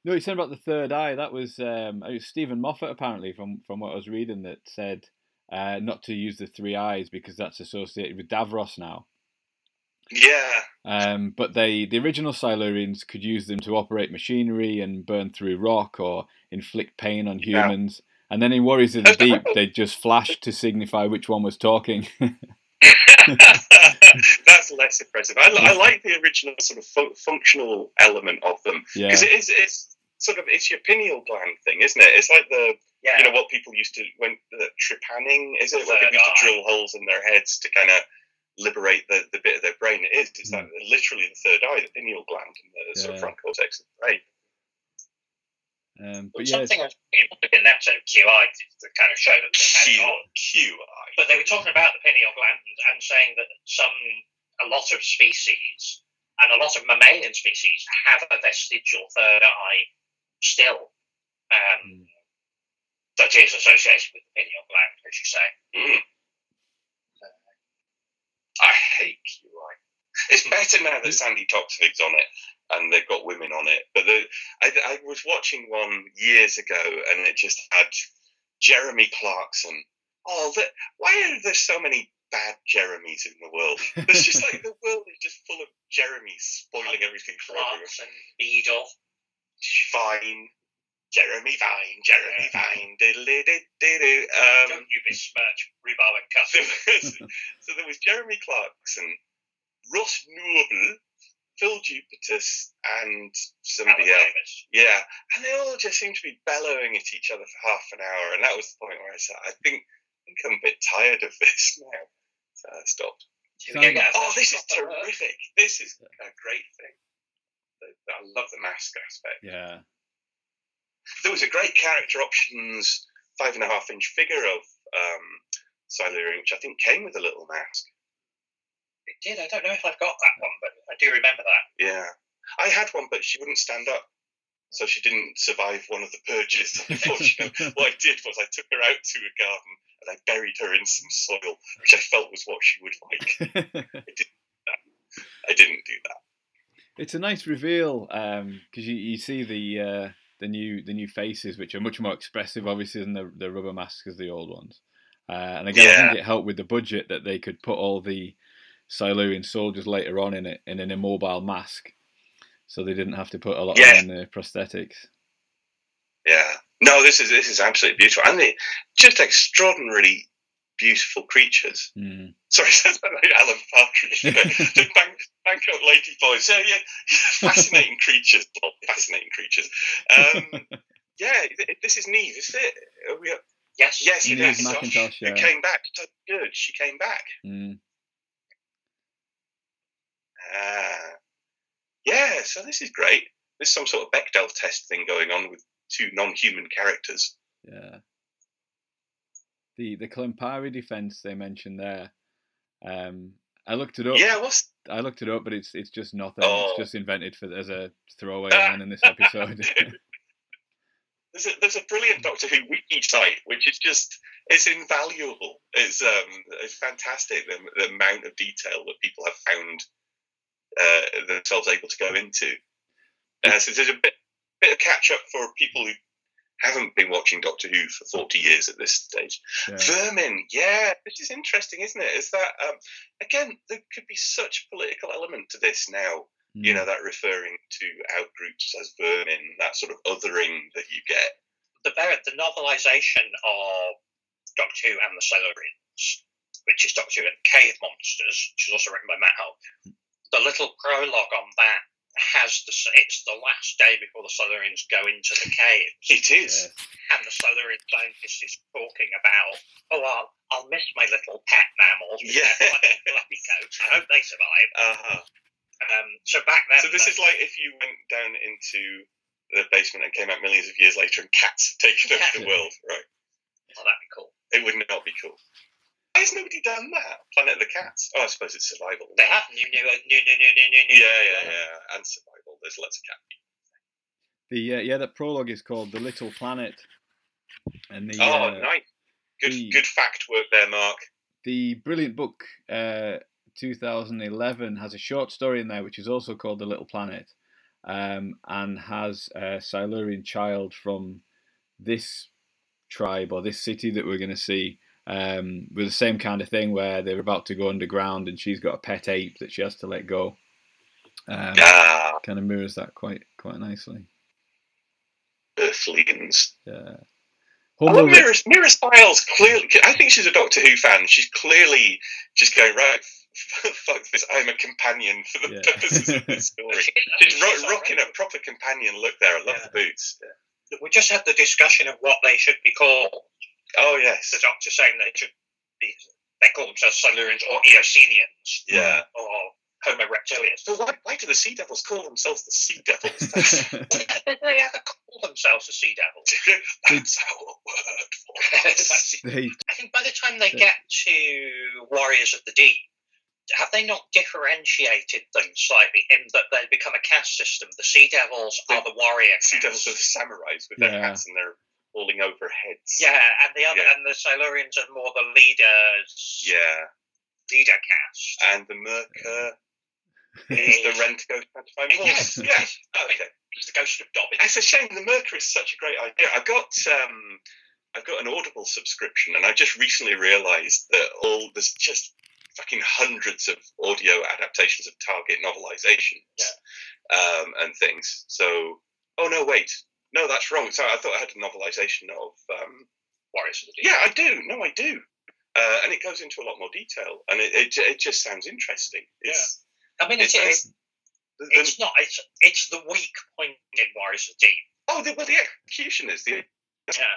No, you said about the third eye. That was it was Stephen Moffat, apparently, from what I was reading, that said not to use the three eyes because that's associated with Davros now. Yeah. But the original Silurians could use them to operate machinery and burn through rock or inflict pain on humans. Yeah. And then in Warriors of the Deep, they just flashed to signify which one was talking. That's less impressive. I like the original sort of functional element of them. Because it's your pineal gland thing, isn't it? It's like the, you know, what people used to, when trepanning, is it? Where people used to drill holes in their heads to kind of liberate the bit of their brain. It is. It's like literally the third eye, the pineal gland, and the sort of front cortex of the brain. But something was in an episode of QI that kind of showed up QI. But they were talking about the pineal gland and saying that a lot of species and a lot of mammalian species have a vestigial third eye still that is associated with the pineal gland, as you say. I hate QI. It's better now that Sandy Toksvig's on it and they've got women on it. But I was watching one years ago and it just had Jeremy Clarkson. Why are there so many bad Jeremies in the world? There's just like the world is just full of Jeremies spoiling everything for everyone. Beadle. Fine. Jeremy Vine, Jeremy Vine, don't you besmirch Rhubarb and Castle. So there was Jeremy Clarkson, Ross Noble, Phil Jupitus, and somebody else. Yeah, and they all just seemed to be bellowing at each other for half an hour, and that was the point where I said, I think I'm a bit tired of this now. So I stopped. This is terrific. This is a great thing. I love the mask aspect. Yeah. There was a great character options 5.5-inch figure of Silurian, which I think came with a little mask. It did. I don't know if I've got that one, but I do remember that. Yeah. I had one, but she wouldn't stand up. So she didn't survive one of the purges, unfortunately. What I did was I took her out to a garden and I buried her in some soil, which I felt was what she would like. I didn't do that. It's a nice reveal because you see the new faces, which are much more expressive, obviously, than the rubber masks as the old ones. And again, I think it helped with the budget that they could put all the Silurian soldiers later on in an immobile mask, so they didn't have to put a lot on the prosthetics. Yeah. No, this is absolutely beautiful. And they're just extraordinarily beautiful creatures. Mm. Sorry, sounds like Alan Partridge. The Bangkok lady boys. So, yeah, fascinating creatures. Fascinating creatures. This is Neve, is it? Are we up? Yes, it is. Macintosh, who came back. So good, she came back. Mm. So this is great. There's some sort of Bechdel test thing going on with two non-human characters. Yeah. The Clempari defence they mentioned there. I looked it up. Yeah, I looked it up, but it's just nothing. Oh. It's just invented as a throwaway line in this episode. There's a brilliant Doctor Who wiki site, which is just it's invaluable. It's fantastic the amount of detail that people have found themselves able to go into. So there's a bit of catch up for people who haven't been watching Doctor Who for 40 years at this stage. Yeah. Vermin, this is interesting, isn't it? Is that again? There could be such a political element to this now. Mm. You know, that referring to outgroups as vermin, that sort of othering that you get. The novelisation of Doctor Who and the Silurians, which is Doctor Who and Cave Monsters, which is also written by Matt Hogg. The little prologue on that. It's the last day before the Silurians go into the cave. It is. Yeah. And the Silurian scientist is talking about, I'll miss my little pet mammals. Yeah. I hope they survive. Uh-huh. So back then... So this is like if you went down into the basement and came out millions of years later and cats had taken over the world, right? Oh, that'd be cool. It would not be cool. Why has nobody done that? Planet of the Cats. Oh, I suppose it's survival. They have new. Yeah, and survival. There's lots of cat people. That prologue is called The Little Planet. And nice. Good fact work there, Mark. The Brilliant Book 2011 has a short story in there, which is also called The Little Planet, and has a Silurian child from this tribe or this city that we're going to see. With the same kind of thing where they're about to go underground and she's got a pet ape that she has to let go. Kind of mirrors that quite nicely. Earthlings. Yeah. Meera Syal's clearly... I think she's a Doctor Who fan. She's clearly just going, right, fuck this, I'm a companion for the purposes of this story. She's rocking a proper companion look there. I love the boots. Yeah. We just had the discussion of what they should be called. Oh, yes. The Doctor saying they call themselves Silurians or Eocenians. Yeah. Or Homo reptilians. So why do the Sea Devils call themselves the Sea Devils? They ever call themselves the Sea Devils? That's our word for us. I think by the time they get to Warriors of the Deep, have they not differentiated them slightly in that they become a caste system? The Sea Devils are the warrior caste. Sea Devils are the samurais with their hats and their... falling over heads. Yeah, and the other and the Silurians are more the leaders. Yeah. Leader caste. And the Mercur The rent goes back to 5 years. Yes, yes. Oh, okay. It's the Ghost of Dobby. It's a shame. The Mercury is such a great idea. I've got an Audible subscription, and I just recently realised that there's just fucking hundreds of audio adaptations of Target novelizations and things. So, oh no, wait, no, that's wrong. So I thought I had a novelization of Warriors of the Deep. Yeah, I do. No, I do. And it goes into a lot more detail, and it just sounds interesting. It's, yeah, I mean, it's the weak point in Warriors of the Deep. Oh, the execution is the. Yeah.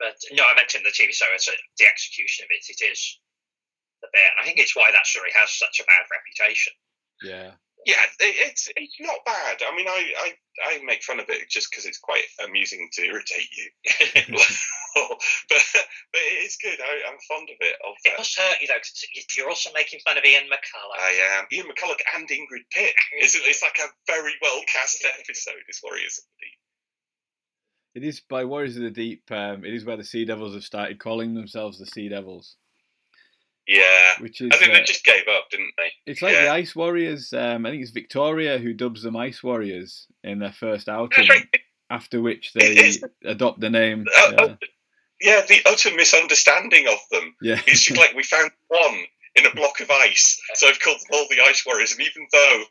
But no, I meant in the TV show, it's the execution of it. It is the bit, and I think it's why that story has such a bad reputation. Yeah. Yeah, it's not bad. I mean, I make fun of it just because it's quite amusing to irritate you. but it's good. I'm fond of it. It must hurt, you know, cause you're also making fun of Ian McCulloch. I am. Ian McCulloch and Ingrid Pitt. It's like a very well-cast episode, is Warriors of the Deep. It is, by Warriors of the Deep, it is where the Sea Devils have started calling themselves the Sea Devils. Yeah, which is, I think they just gave up, didn't they? It's like the Ice Warriors. I think it's Victoria who dubs them Ice Warriors in their first outing, right. After which they adopt the name. The utter misunderstanding of them. Yeah. It's just like we found one in a block of ice, so I've called them all the Ice Warriors, and even though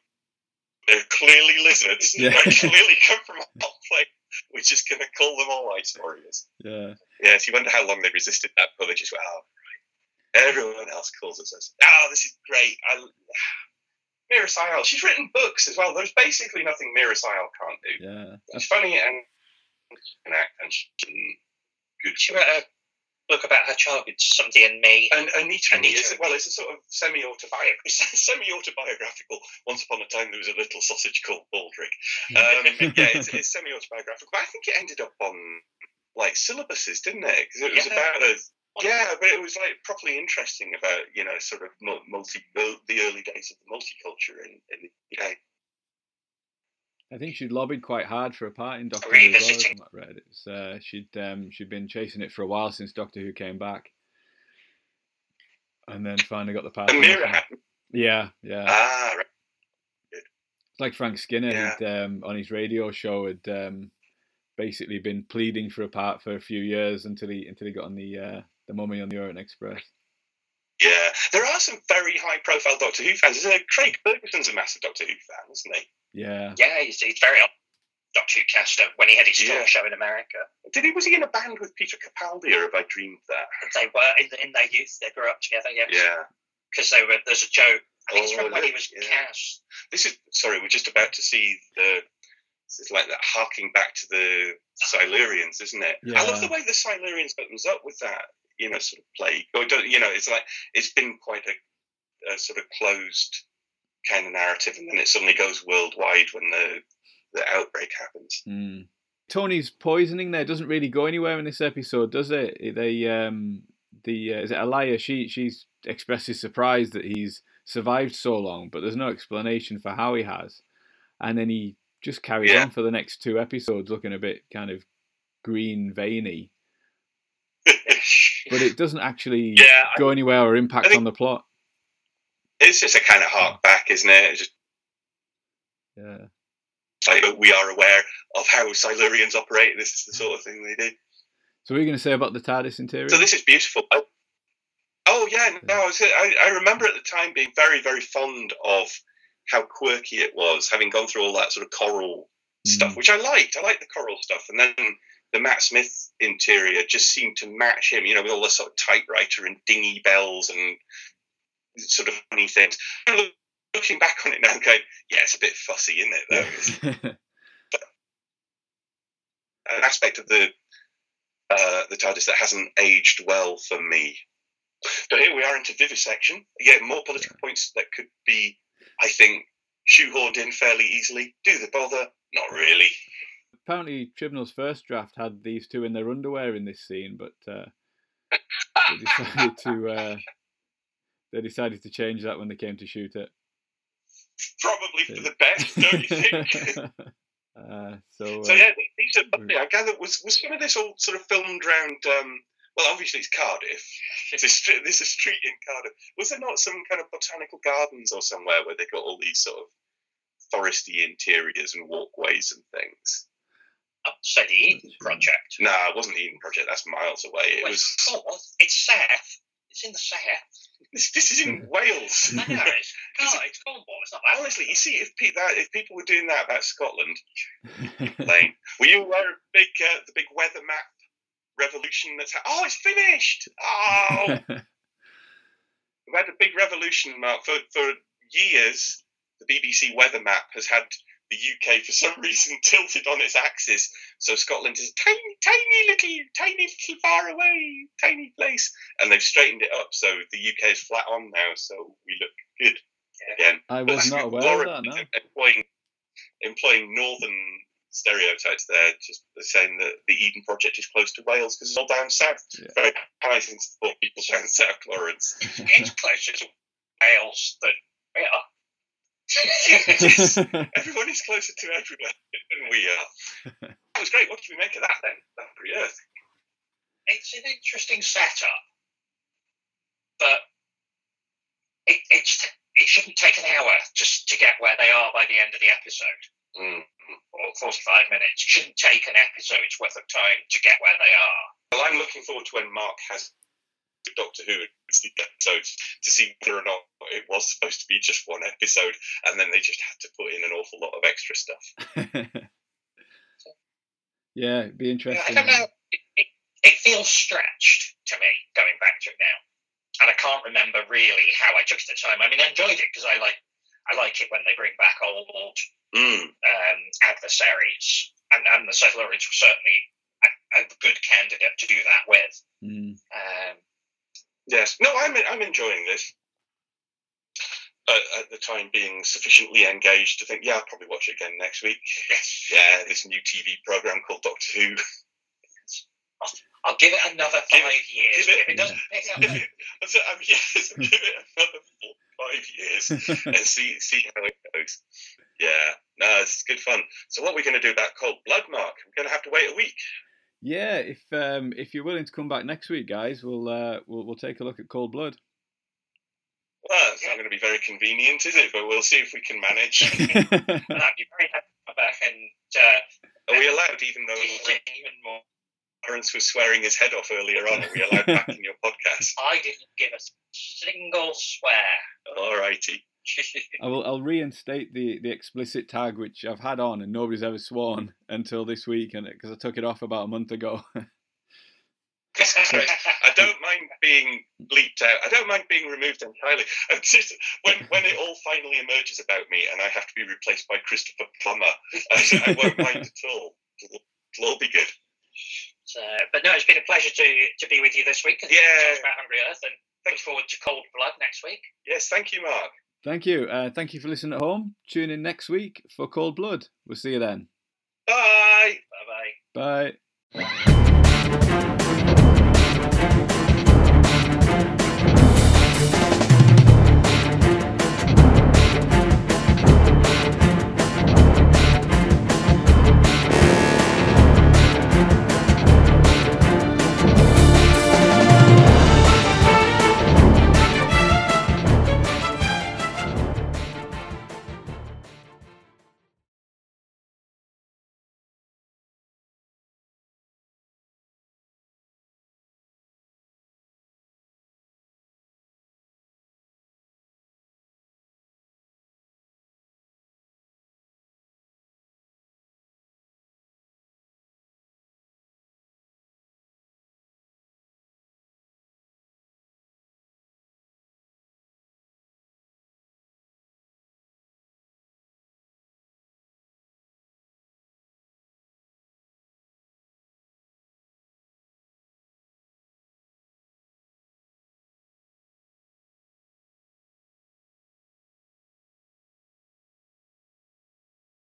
they're clearly lizards, they clearly come from a hot place, we're just going to call them all Ice Warriors. Yeah. Yeah, so you wonder how long they resisted that, but they just went, everyone else calls us this. Oh, this is great. Meera Syal. She's written books as well. There's basically nothing Meera Syal can't do. Yeah, it's funny and she can act and she can. Good. She wrote a book about her childhood, Somebody and Me. And Anita. It's a sort of semi-autobiographical. Once upon a time, there was a little sausage called Baldrick. It's semi-autobiographical. But I think it ended up on like syllabuses, didn't it? Because it was about a. Yeah, but it was like properly interesting about, you know, sort of the early days of the multiculture in the UK. I think she'd lobbied quite hard for a part in Doctor Who as well, I read. It's, she'd been chasing it for a while since Doctor Who came back, and then finally got the part. Yeah. Ah, right. Good. It's like Frank Skinner on his radio show had basically been pleading for a part for a few years until he got on the Mummy on the Orient Express. Yeah, there are some very high-profile Doctor Who fans. Craig Ferguson's a massive Doctor Who fan, isn't he? Yeah. Yeah, he's very up Doctor Who caster when he had his talk show in America. Was he in a band with Peter Capaldi, or have I dreamed that? They were in their youth. They grew up together. Yeah. Yeah. Because there's a joke. I think it's from when he was cast. We're just about to see the. It's like that, harking back to the Silurians, isn't it? Yeah. I love the way the Silurians opens up with that, you know, sort of plague. Or it's like it's been quite a sort of closed kind of narrative, and then it suddenly goes worldwide when the outbreak happens. Mm. Tony's poisoning there doesn't really go anywhere in this episode, does it? They is it Alaya? She expresses surprise that he's survived so long, but there's no explanation for how he has, and then he. Just carries on for the next two episodes, looking a bit kind of green, veiny, but it doesn't actually go anywhere or impact on the plot. It's just a kind of hark back, isn't it? It's just, like we are aware of how Silurians operate. This is the sort of thing they do. So, what are you going to say about the TARDIS interior? So this is beautiful. I remember at the time being very, very fond of. How quirky it was, having gone through all that sort of coral stuff, which I liked. I liked the coral stuff. And then the Matt Smith interior just seemed to match him, you know, with all the sort of typewriter and dinghy bells and sort of funny things. And looking back on it now, I'm going, it's a bit fussy, isn't it, though? But an aspect of the TARDIS that hasn't aged well for me. But here we are into vivisection. Yeah, more political points that could be... I think shoehorned in fairly easily. Do they bother? Not really. Apparently, Chibnall's first draft had these two in their underwear in this scene, but they decided to change that when they came to shoot it. Probably for the best, don't you think? These are. I gather was some of this all sort of filmed round Well, obviously it's Cardiff. There's a street in Cardiff. Was there not some kind of botanical gardens or somewhere where they got all these sort of foresty interiors and walkways and things? I said the Eden Project. No, it wasn't the Eden Project. That's miles away. It's south. It's in the south. This is in Wales. I know, it's Cornwall. It's not that. Honestly, you see, if people were doing that about Scotland, were you aware of the big weather map revolution that's oh, it's finished! Oh! We've had a big revolution, Mark. For years, the BBC weather map has had the UK, for some reason, tilted on its axis, so Scotland is a tiny little far away, tiny place, and they've straightened it up, so the UK is flat on now, so we look good again. I was not aware of that, no. Employing northern stereotypes there, just saying that the Eden Project is close to Wales, because it's all down south. Yeah. Very nice and support people down south, Lawrence. It's closer to Wales than we are. Yes. Everyone is closer to everywhere than we are. That was great. What did we make of that then? That Pre-Earth. It's an interesting setup, but it shouldn't take an hour just to get where they are by the end of the episode, or 45 minutes. It shouldn't take an episode's worth of time to get where they are. Well, I'm looking forward to when Mark has Doctor Who episodes to see whether or not it was supposed to be just one episode, and then they just had to put in an awful lot of extra stuff. Yeah, it'd be interesting. I don't know. It feels stretched to me going back to it now, and I can't remember really how I took it at the time. I mean, I enjoyed it because I like it when they bring back old adversaries, and the Settlers were certainly a good candidate to do that with. Yes. No, I'm enjoying this. At the time, being sufficiently engaged to think, yeah, I'll probably watch it again next week. Yes. Yeah, this new TV program called Doctor Who. I'll give it another 5 years. Give it another 5 years and see how it goes. Yeah. No, it's good fun. So what are we going to do about Cold Blood, Mark? We're going to have to wait a week. Yeah, if you're willing to come back next week, guys, we'll take a look at Cold Blood. Well, it's not going to be very convenient, is it? But we'll see if we can manage. I'd be very happy to come back. And are we allowed, even though even more Lawrence was swearing his head off earlier on, are we allowed back in your podcast? I didn't give a single swear. All righty. I'll reinstate the explicit tag, which I've had on and nobody's ever sworn until this week, and because I took it off about a month ago. I don't mind being bleeped out. I don't mind being removed entirely. Just, when it all finally emerges about me and I have to be replaced by Christopher Plummer, I won't mind at all. It'll all be good. So, but no, it's been a pleasure to be with you this week. Yeah, about Hungry Earth, and look forward to Cold Blood next week. Yes, thank you, Mark. Thank you. Thank you for listening at home. Tune in next week for Cold Blood. We'll see you then. Bye. Bye-bye. Bye.